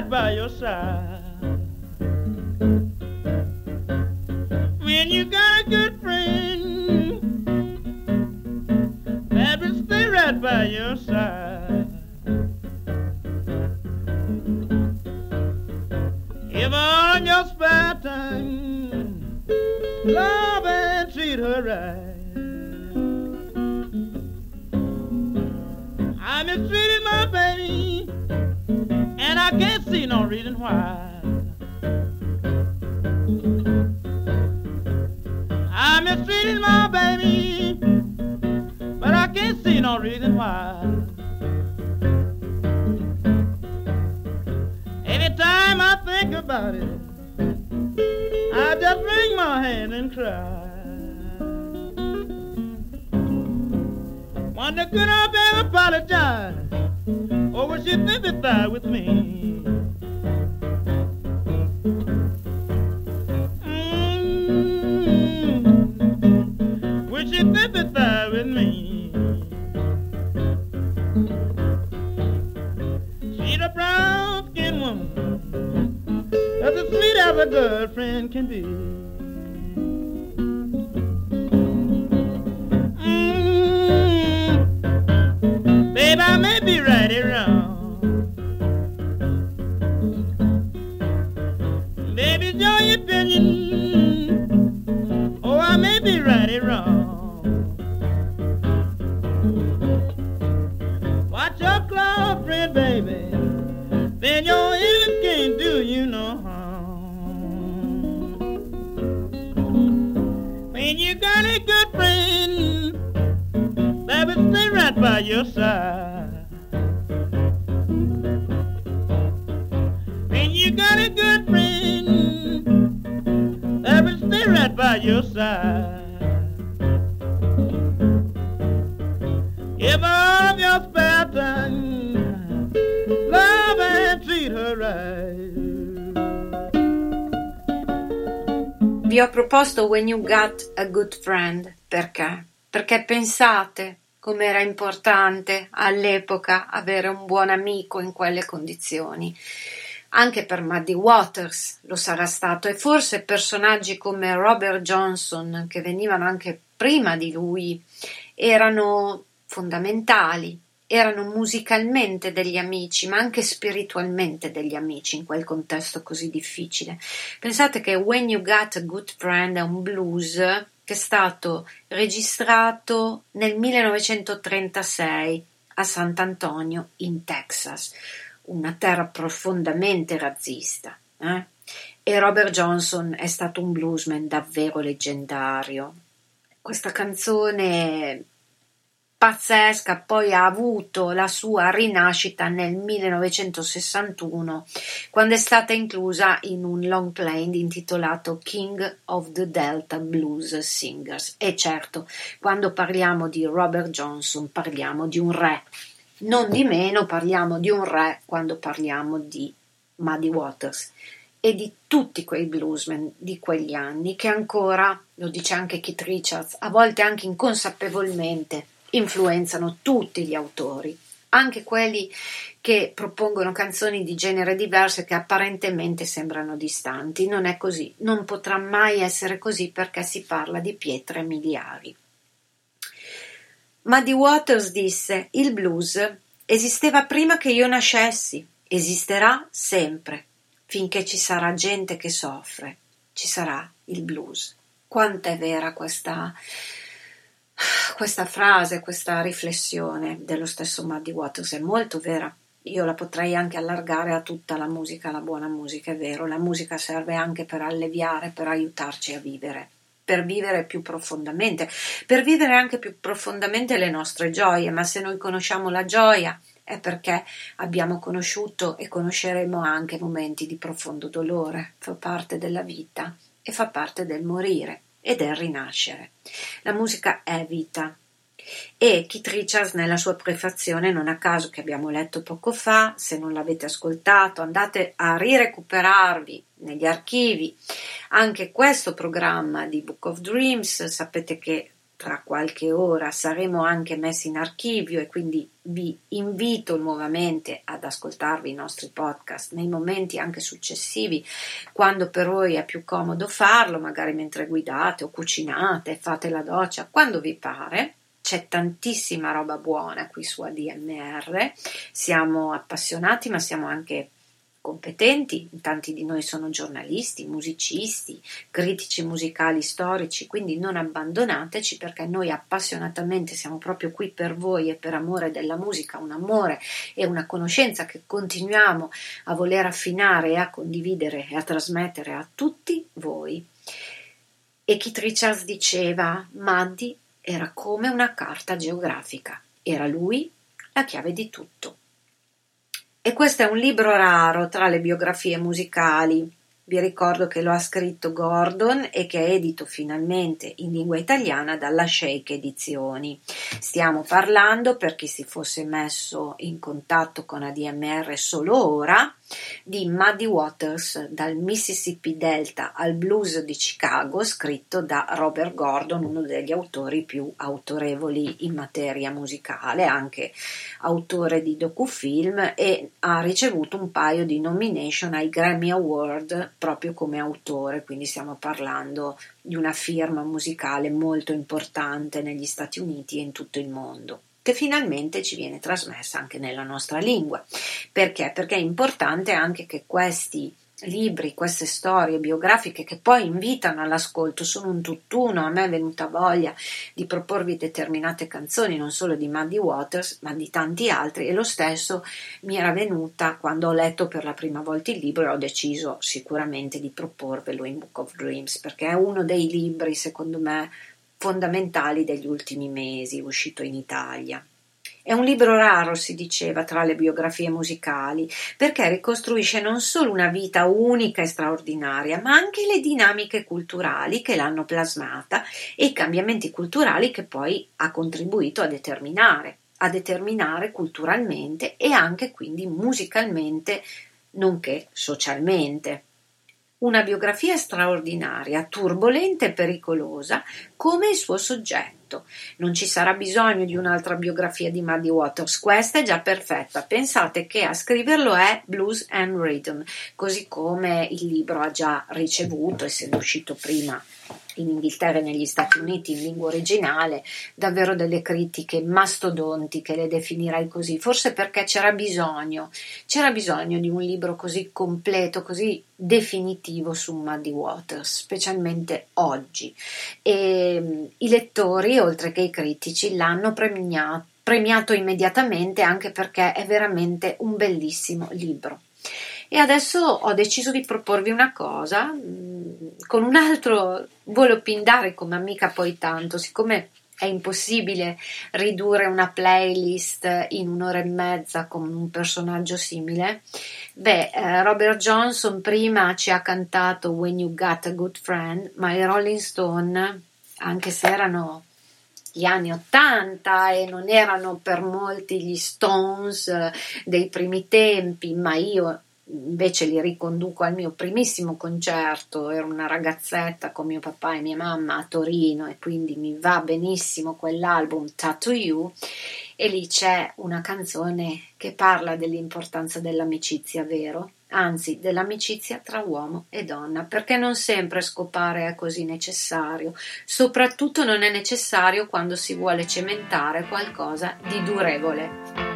By your side, when you got a good friend, baby, stay right by your side. Give her all your spare time, love and treat her right. I mistreated my baby, and I can't see no reason why. I mistreated my baby, but I can't see no reason why. Every time I think about it, I just wring my hand and cry. Wonder could I ever apologize? Or would she sympathize with me? Would she sympathize with me? She's a brown-skinned woman, as sweet as a girlfriend can be. Babe, I may be right or wrong. Baby, it's your opinion. Oh, I may be right or wrong. Watch your claw, friend, baby. Then your ears can't do you no harm. When you got a good friend, baby, stay right by your side. When you got a good friend, baby, stay right by your side. Give her all of your spare time, love and treat her right. Vi ho proposto When You Got a Good Friend perché? Perché pensate com'era importante all'epoca avere un buon amico in quelle condizioni. Anche per Muddy Waters lo sarà stato, e forse personaggi come Robert Johnson, che venivano anche prima di lui, erano fondamentali, erano musicalmente degli amici, ma anche spiritualmente degli amici in quel contesto così difficile. Pensate che When You Got a Good Friend è un blues che è stato registrato nel 1936 a Sant'Antonio in Texas, una terra profondamente razzista. E Robert Johnson è stato un bluesman davvero leggendario. Questa canzone pazzesca poi ha avuto la sua rinascita nel 1961, quando è stata inclusa in un long play intitolato King of the Delta Blues Singers. E certo, quando parliamo di Robert Johnson parliamo di un re, non di meno parliamo di un re quando parliamo di Muddy Waters e di tutti quei bluesmen di quegli anni che ancora, lo dice anche Keith Richards, a volte anche inconsapevolmente influenzano tutti gli autori, anche quelli che propongono canzoni di genere diverse che apparentemente sembrano distanti. Non è così, non potrà mai essere così, perché si parla di pietre miliari. Muddy Waters disse: "Il blues esisteva prima che io nascessi, esisterà sempre. Finché ci sarà gente che soffre, ci sarà il blues." Quanto è vera questa frase, questa riflessione dello stesso Muddy Waters, è molto vera. Io la potrei anche allargare a tutta la musica, la buona musica, è vero. La musica serve anche per alleviare, per aiutarci a vivere, per vivere più profondamente, per vivere anche più profondamente le nostre gioie. Ma se noi conosciamo la gioia è perché abbiamo conosciuto e conosceremo anche momenti di profondo dolore. Fa parte della vita e fa parte del morire e del rinascere. La musica è vita. E Keith Richards, nella sua prefazione, non a caso, che abbiamo letto poco fa, se non l'avete ascoltato andate a rirecuperarvi negli archivi anche questo programma di Book of Dreams. Sapete che tra qualche ora saremo anche messi in archivio e quindi vi invito nuovamente ad ascoltarvi i nostri podcast nei momenti anche successivi, quando per voi è più comodo farlo, magari mentre guidate o cucinate, fate la doccia, quando vi pare. C'è tantissima roba buona qui su ADMR, siamo appassionati ma siamo anche competenti, tanti di noi sono giornalisti, musicisti, critici musicali, storici, quindi non abbandonateci, perché noi appassionatamente siamo proprio qui per voi e per amore della musica, un amore e una conoscenza che continuiamo a voler affinare e a condividere e a trasmettere a tutti voi. E Keith Richards diceva: "Muddy era come una carta geografica, era lui la chiave di tutto." E questo è un libro raro tra le biografie musicali. Vi ricordo che lo ha scritto Gordon e che è edito finalmente in lingua italiana dalla Shake Edizioni. Stiamo parlando, per chi si fosse messo in contatto con ADMR solo ora, di Muddy Waters, dal Mississippi Delta al blues di Chicago, scritto da Robert Gordon, uno degli autori più autorevoli in materia musicale, anche autore di docufilm, e ha ricevuto un paio di nomination ai Grammy Award proprio come autore, quindi stiamo parlando di una firma musicale molto importante negli Stati Uniti e in tutto il mondo, che finalmente ci viene trasmessa anche nella nostra lingua. Perché? Perché è importante anche che questi libri, queste storie biografiche che poi invitano all'ascolto sono un tutt'uno. A me è venuta voglia di proporvi determinate canzoni, non solo di Muddy Waters ma di tanti altri, e lo stesso mi era venuta quando ho letto per la prima volta il libro e ho deciso sicuramente di proporvelo in Book of Dreams, perché è uno dei libri secondo me fondamentali degli ultimi mesi, uscito in Italia. È un libro raro, si diceva, tra le biografie musicali, perché ricostruisce non solo una vita unica e straordinaria, ma anche le dinamiche culturali che l'hanno plasmata e i cambiamenti culturali che poi ha contribuito a determinare culturalmente e anche quindi musicalmente, nonché socialmente. Una biografia straordinaria, turbolenta e pericolosa come il suo soggetto. Non ci sarà bisogno di un'altra biografia di Muddy Waters, questa è già perfetta. Pensate che a scriverlo è Blues and Rhythm, così come il libro ha già ricevuto, essendo uscito prima in Inghilterra e negli Stati Uniti in lingua originale, davvero delle critiche mastodontiche, le definirei così, forse perché c'era bisogno di un libro così completo, così definitivo su Muddy Waters, specialmente oggi. E i lettori, oltre che i critici, l'hanno premiato immediatamente, anche perché è veramente un bellissimo libro. E adesso ho deciso di proporvi una cosa con un altro volo pindarico, ma mica poi tanto, siccome è impossibile ridurre una playlist in un'ora e mezza con un personaggio simile. Robert Johnson prima ci ha cantato When You Got a Good Friend, ma i Rolling Stone, anche se erano gli anni 80 e non erano per molti gli Stones dei primi tempi, ma io invece li riconduco al mio primissimo concerto. Ero una ragazzetta con mio papà e mia mamma a Torino e quindi mi va benissimo quell'album Tattoo You, e lì c'è una canzone che parla dell'importanza dell'amicizia, vero? anzi dell'amicizia tra uomo e donna, perché non sempre scopare è così necessario, soprattutto non è necessario quando si vuole cementare qualcosa di durevole.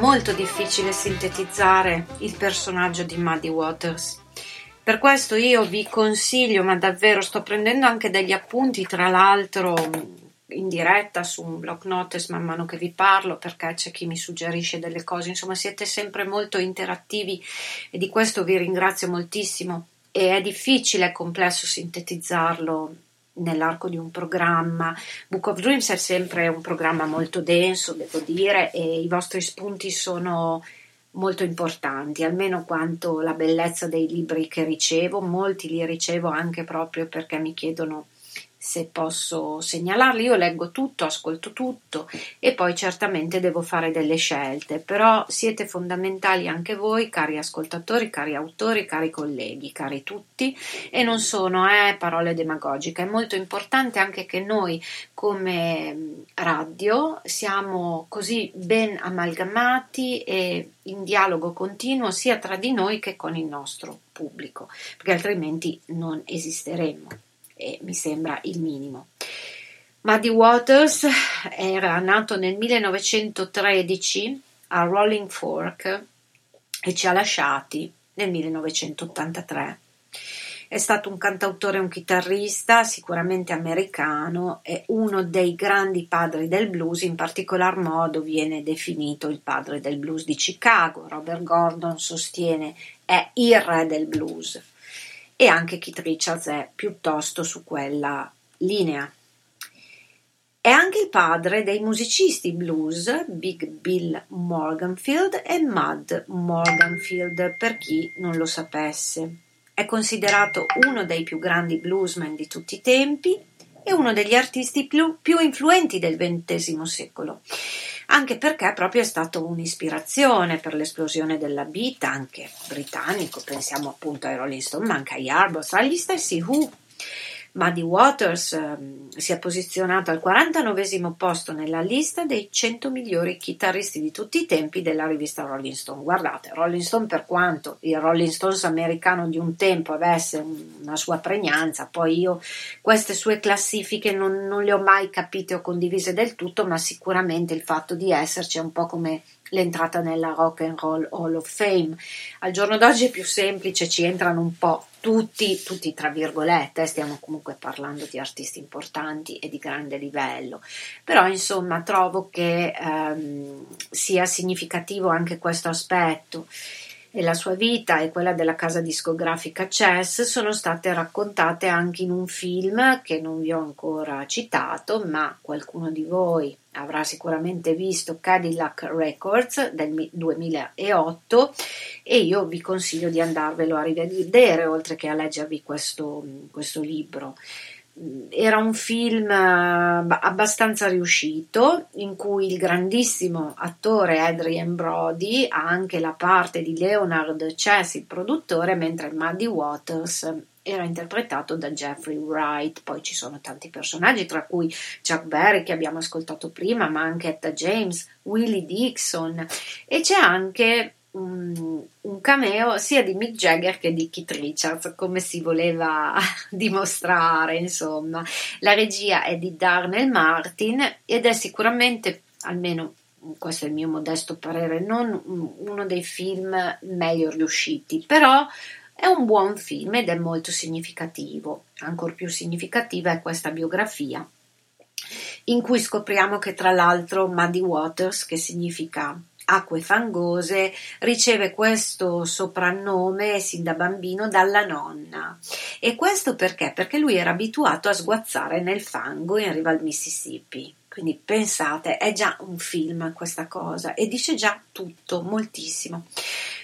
Molto difficile sintetizzare il personaggio di Muddy Waters. Per questo io vi consiglio, ma davvero sto prendendo anche degli appunti, tra l'altro in diretta su un block notes man mano che vi parlo, perché c'è chi mi suggerisce delle cose, insomma siete sempre molto interattivi e di questo vi ringrazio moltissimo. E è difficile, è complesso sintetizzarlo nell'arco di un programma. Book of Dreams è sempre un programma molto denso, devo dire, e i vostri spunti sono molto importanti, almeno quanto la bellezza dei libri che ricevo. Molti li ricevo anche proprio perché mi chiedono se posso segnalarli. Io leggo tutto, ascolto tutto e poi certamente devo fare delle scelte, però siete fondamentali anche voi, cari ascoltatori, cari autori, cari colleghi, cari tutti, e non sono parole demagogiche. È molto importante anche che noi come radio siamo così ben amalgamati e in dialogo continuo sia tra di noi che con il nostro pubblico, perché altrimenti non esisteremo. E mi sembra il minimo. Muddy Waters era nato nel 1913 a Rolling Fork e ci ha lasciati nel 1983. È stato un cantautore e un chitarrista sicuramente americano, è uno dei grandi padri del blues. In particolar modo viene definito il padre del blues di Chicago. Robert Gordon sostiene è il re del blues, e anche Keith Richards è piuttosto su quella linea. È anche il padre dei musicisti blues Big Bill Morganfield e Mud Morganfield, per chi non lo sapesse. È considerato uno dei più grandi bluesmen di tutti i tempi e uno degli artisti più influenti del XX secolo, anche perché proprio è stato un'ispirazione per l'esplosione della beat, anche britannico. Pensiamo appunto ai Rolling Stone, ma anche agli Arbors, agli stessi Who. Muddy Waters si è posizionato al 49° posto nella lista dei 100 migliori chitarristi di tutti i tempi della rivista Rolling Stone. Guardate, Rolling Stone, per quanto il Rolling Stones americano di un tempo avesse una sua pregnanza, poi io queste sue classifiche non le ho mai capite o condivise del tutto, ma sicuramente il fatto di esserci è un po' come l'entrata nella Rock and Roll Hall of Fame. Al giorno d'oggi è più semplice, ci entrano un po' tutti tra virgolette, stiamo comunque parlando di artisti importanti e di grande livello, però insomma trovo che sia significativo anche questo aspetto. E la sua vita e quella della casa discografica Chess sono state raccontate anche in un film che non vi ho ancora citato, ma qualcuno di voi avrà sicuramente visto, Cadillac Records del 2008, e io vi consiglio di andarvelo a rivedere oltre che a leggervi questo libro. Era un film abbastanza riuscito, in cui il grandissimo attore Adrien Brody ha anche la parte di Leonard Chess, il produttore, mentre Muddy Waters era interpretato da Jeffrey Wright. Poi ci sono tanti personaggi, tra cui Chuck Berry, che abbiamo ascoltato prima, ma anche Etta James, Willie Dixon, e c'è anche un cameo sia di Mick Jagger che di Keith Richards, come si voleva dimostrare, insomma. La regia è di Darnell Martin ed è sicuramente, almeno questo è il mio modesto parere, non uno dei film meglio riusciti, però è un buon film ed è molto significativo. Ancor più significativa è questa biografia, in cui scopriamo che, tra l'altro, Muddy Waters, che significa acque fangose, riceve questo soprannome sin da bambino dalla nonna. E questo perché? Perché lui era abituato a sguazzare nel fango in riva al Mississippi. Quindi pensate, è già un film questa cosa e dice già tutto, moltissimo.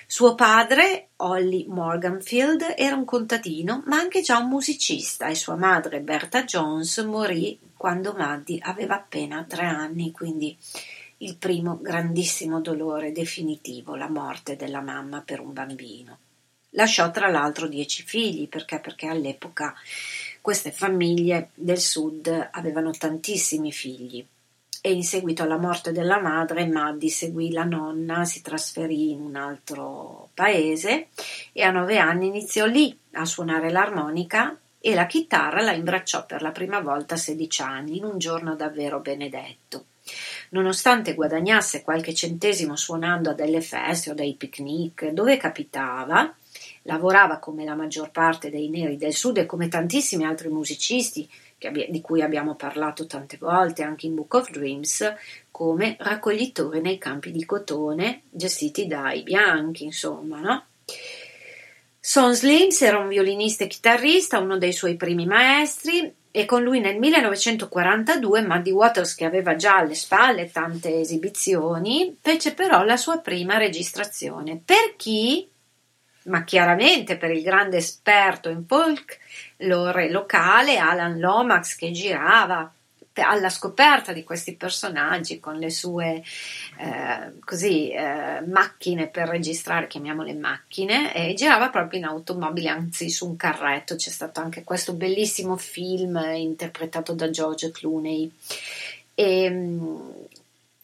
Suo padre, Ollie Morganfield, era un contadino, ma anche già un musicista, e sua madre, Bertha Jones, morì quando Muddy aveva appena 3 anni, quindi il primo grandissimo dolore definitivo, la morte della mamma per un bambino. Lasciò tra l'altro 10 figli, perché all'epoca queste famiglie del sud avevano tantissimi figli, e in seguito alla morte della madre Muddy seguì la nonna, si trasferì in un altro paese e a 9 anni iniziò lì a suonare l'armonica, e la chitarra la imbracciò per la prima volta a 16 anni, in un giorno davvero benedetto. Nonostante guadagnasse qualche centesimo suonando a delle feste o dei picnic dove capitava, lavorava come la maggior parte dei neri del sud e come tantissimi altri musicisti di cui abbiamo parlato tante volte anche in Book of Dreams, come raccoglitore nei campi di cotone gestiti dai bianchi, insomma, no? Son Slims era un violinista e chitarrista, uno dei suoi primi maestri, e con lui nel 1942 Muddy Waters, che aveva già alle spalle tante esibizioni, fece però la sua prima registrazione. Per chi? Ma chiaramente per il grande esperto in folk lore locale Alan Lomax, che girava alla scoperta di questi personaggi con le sue macchine per registrare, chiamiamole macchine, e girava proprio in automobile, anzi su un carretto. C'è stato anche questo bellissimo film interpretato da George Clooney. E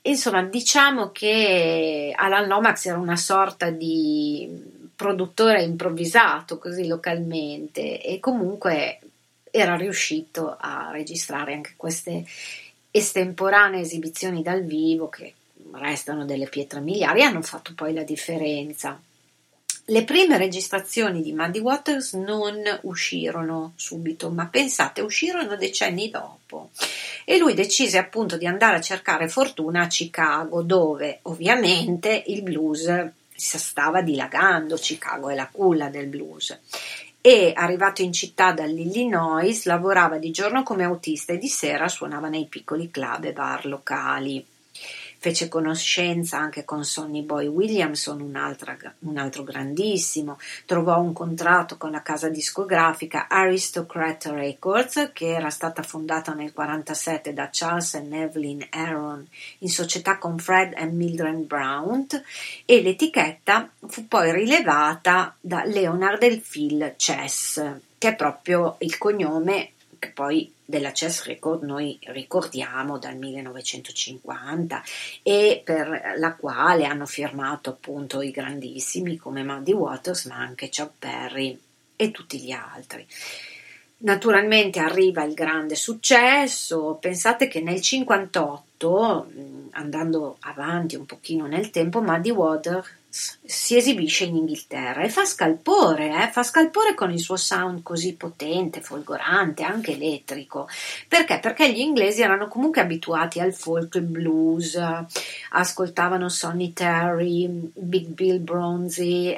insomma, diciamo che Alan Lomax era una sorta di produttore improvvisato così localmente, e comunque era riuscito a registrare anche queste estemporanee esibizioni dal vivo che restano delle pietre miliari e hanno fatto poi la differenza. Le prime registrazioni di Muddy Waters non uscirono subito, ma pensate, uscirono decenni dopo, e lui decise appunto di andare a cercare fortuna a Chicago, dove ovviamente il blues si stava dilagando. Chicago è la culla del blues. E arrivato in città dall'Illinois, lavorava di giorno come autista e di sera suonava nei piccoli club e bar locali. Fece conoscenza anche con Sonny Boy Williamson, un altro grandissimo. Trovò un contratto con la casa discografica Aristocrat Records, che era stata fondata nel 1947 da Charles e Evelyn Aaron in società con Fred e Mildred Brown, e l'etichetta fu poi rilevata da Leonard e Phil Chess, che è proprio il cognome che poi della Chess Record noi ricordiamo dal 1950, e per la quale hanno firmato appunto i grandissimi come Muddy Waters, ma anche Chuck Berry e tutti gli altri. Naturalmente arriva il grande successo. Pensate che nel 1958, andando avanti un pochino nel tempo, Muddy Waters si esibisce in Inghilterra e fa scalpore con il suo sound così potente, folgorante, anche elettrico. Perché? Perché gli inglesi erano comunque abituati al folk blues, ascoltavano Sonny Terry, Big Bill Bronzy,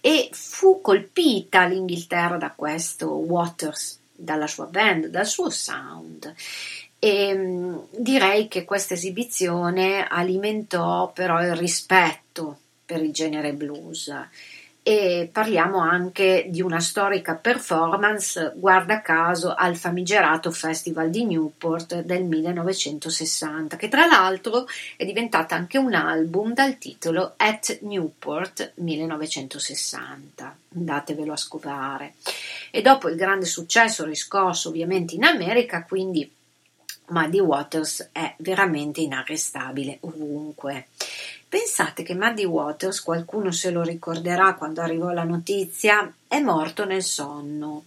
e fu colpita l'Inghilterra da questo Waters, dalla sua band, dal suo sound. E direi che questa esibizione alimentò però il rispetto per il genere blues, e parliamo anche di una storica performance, guarda caso al famigerato Festival di Newport del 1960, che tra l'altro è diventata anche un album dal titolo At Newport 1960, andatevelo a scovare. E dopo il grande successo riscosso ovviamente in America, quindi Muddy Waters è veramente inarrestabile ovunque. Pensate che Muddy Waters, qualcuno se lo ricorderà, quando arrivò la notizia, è morto nel sonno.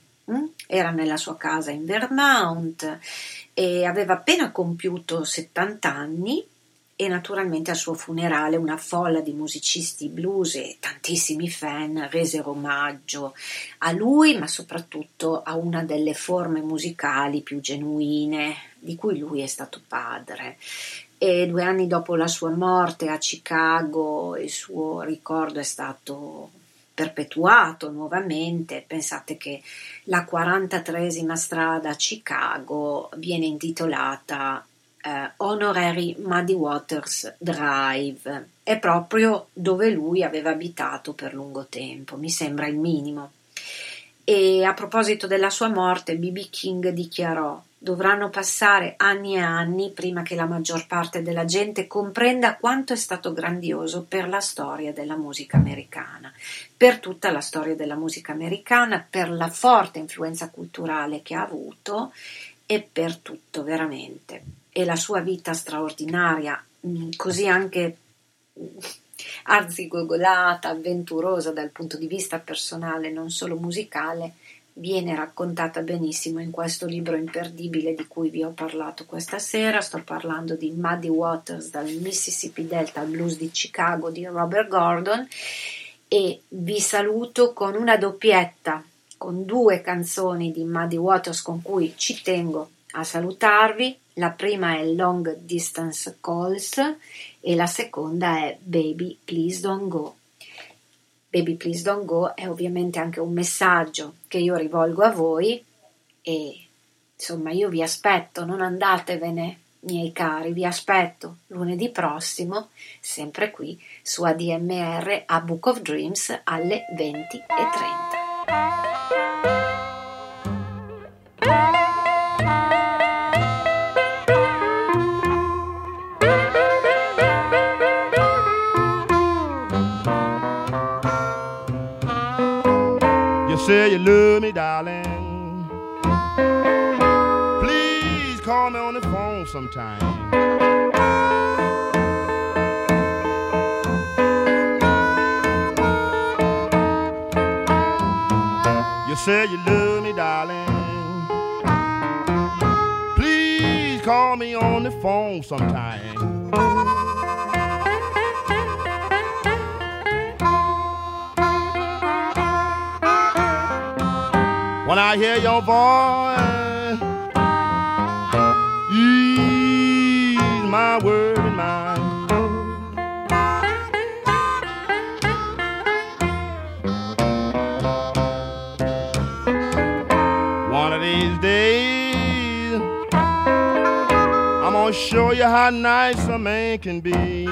Era nella sua casa in Vermont e aveva appena compiuto 70 anni, e naturalmente al suo funerale una folla di musicisti blues e tantissimi fan resero omaggio a lui, ma soprattutto a una delle forme musicali più genuine di cui lui è stato padre. E 2 anni dopo la sua morte a Chicago il suo ricordo è stato perpetuato nuovamente. Pensate che la 43esima strada a Chicago viene intitolata Honorary Muddy Waters Drive, è proprio dove lui aveva abitato per lungo tempo, mi sembra il minimo. E a proposito della sua morte, B.B. King dichiarò: dovranno passare anni e anni prima che la maggior parte della gente comprenda quanto è stato grandioso per la storia della musica americana, per tutta la storia della musica americana, per la forte influenza culturale che ha avuto e per tutto veramente. E la sua vita straordinaria, così anche arzigogolata, avventurosa dal punto di vista personale, non solo musicale, viene raccontata benissimo in questo libro imperdibile di cui vi ho parlato questa sera. Sto parlando di Muddy Waters, dal Mississippi Delta al blues di Chicago, di Robert Gordon, e vi saluto con una doppietta, con 2 canzoni di Muddy Waters con cui ci tengo a salutarvi. La prima è Long Distance Calls e la seconda è Baby Please Don't Go. Baby Please Don't Go è ovviamente anche un messaggio che io rivolgo a voi, e Insomma, io vi aspetto, non andatevene, miei cari, vi aspetto lunedì prossimo, sempre qui su ADMR a Book of Dreams alle 20:30. Say you love me, darling. Please call me on the phone sometime. You say you love me, darling. Please call me on the phone sometime. When I hear your voice, ease my word and mind. One of these days, I'm gonna show you how nice a man can be.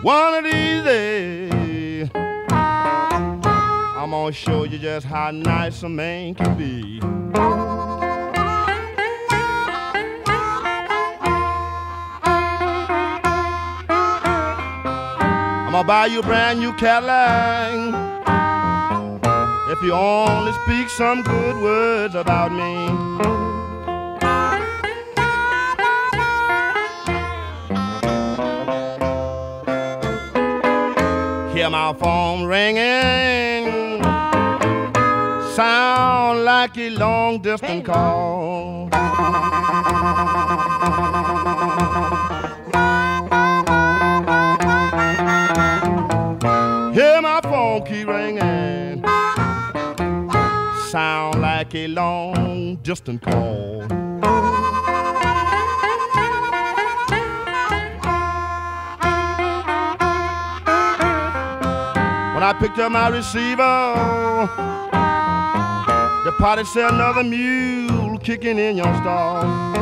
One of these days, I'm gonna show you just how nice a man can be. I'm gonna buy you a brand new Cadillac if you only speak some good words about me. Hear my phone ringing, sound like a long distance call. Hear my phone keep ringing, sound like a long distance call. When I picked up my receiver, the party said another mule kicking in your stall.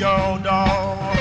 your door.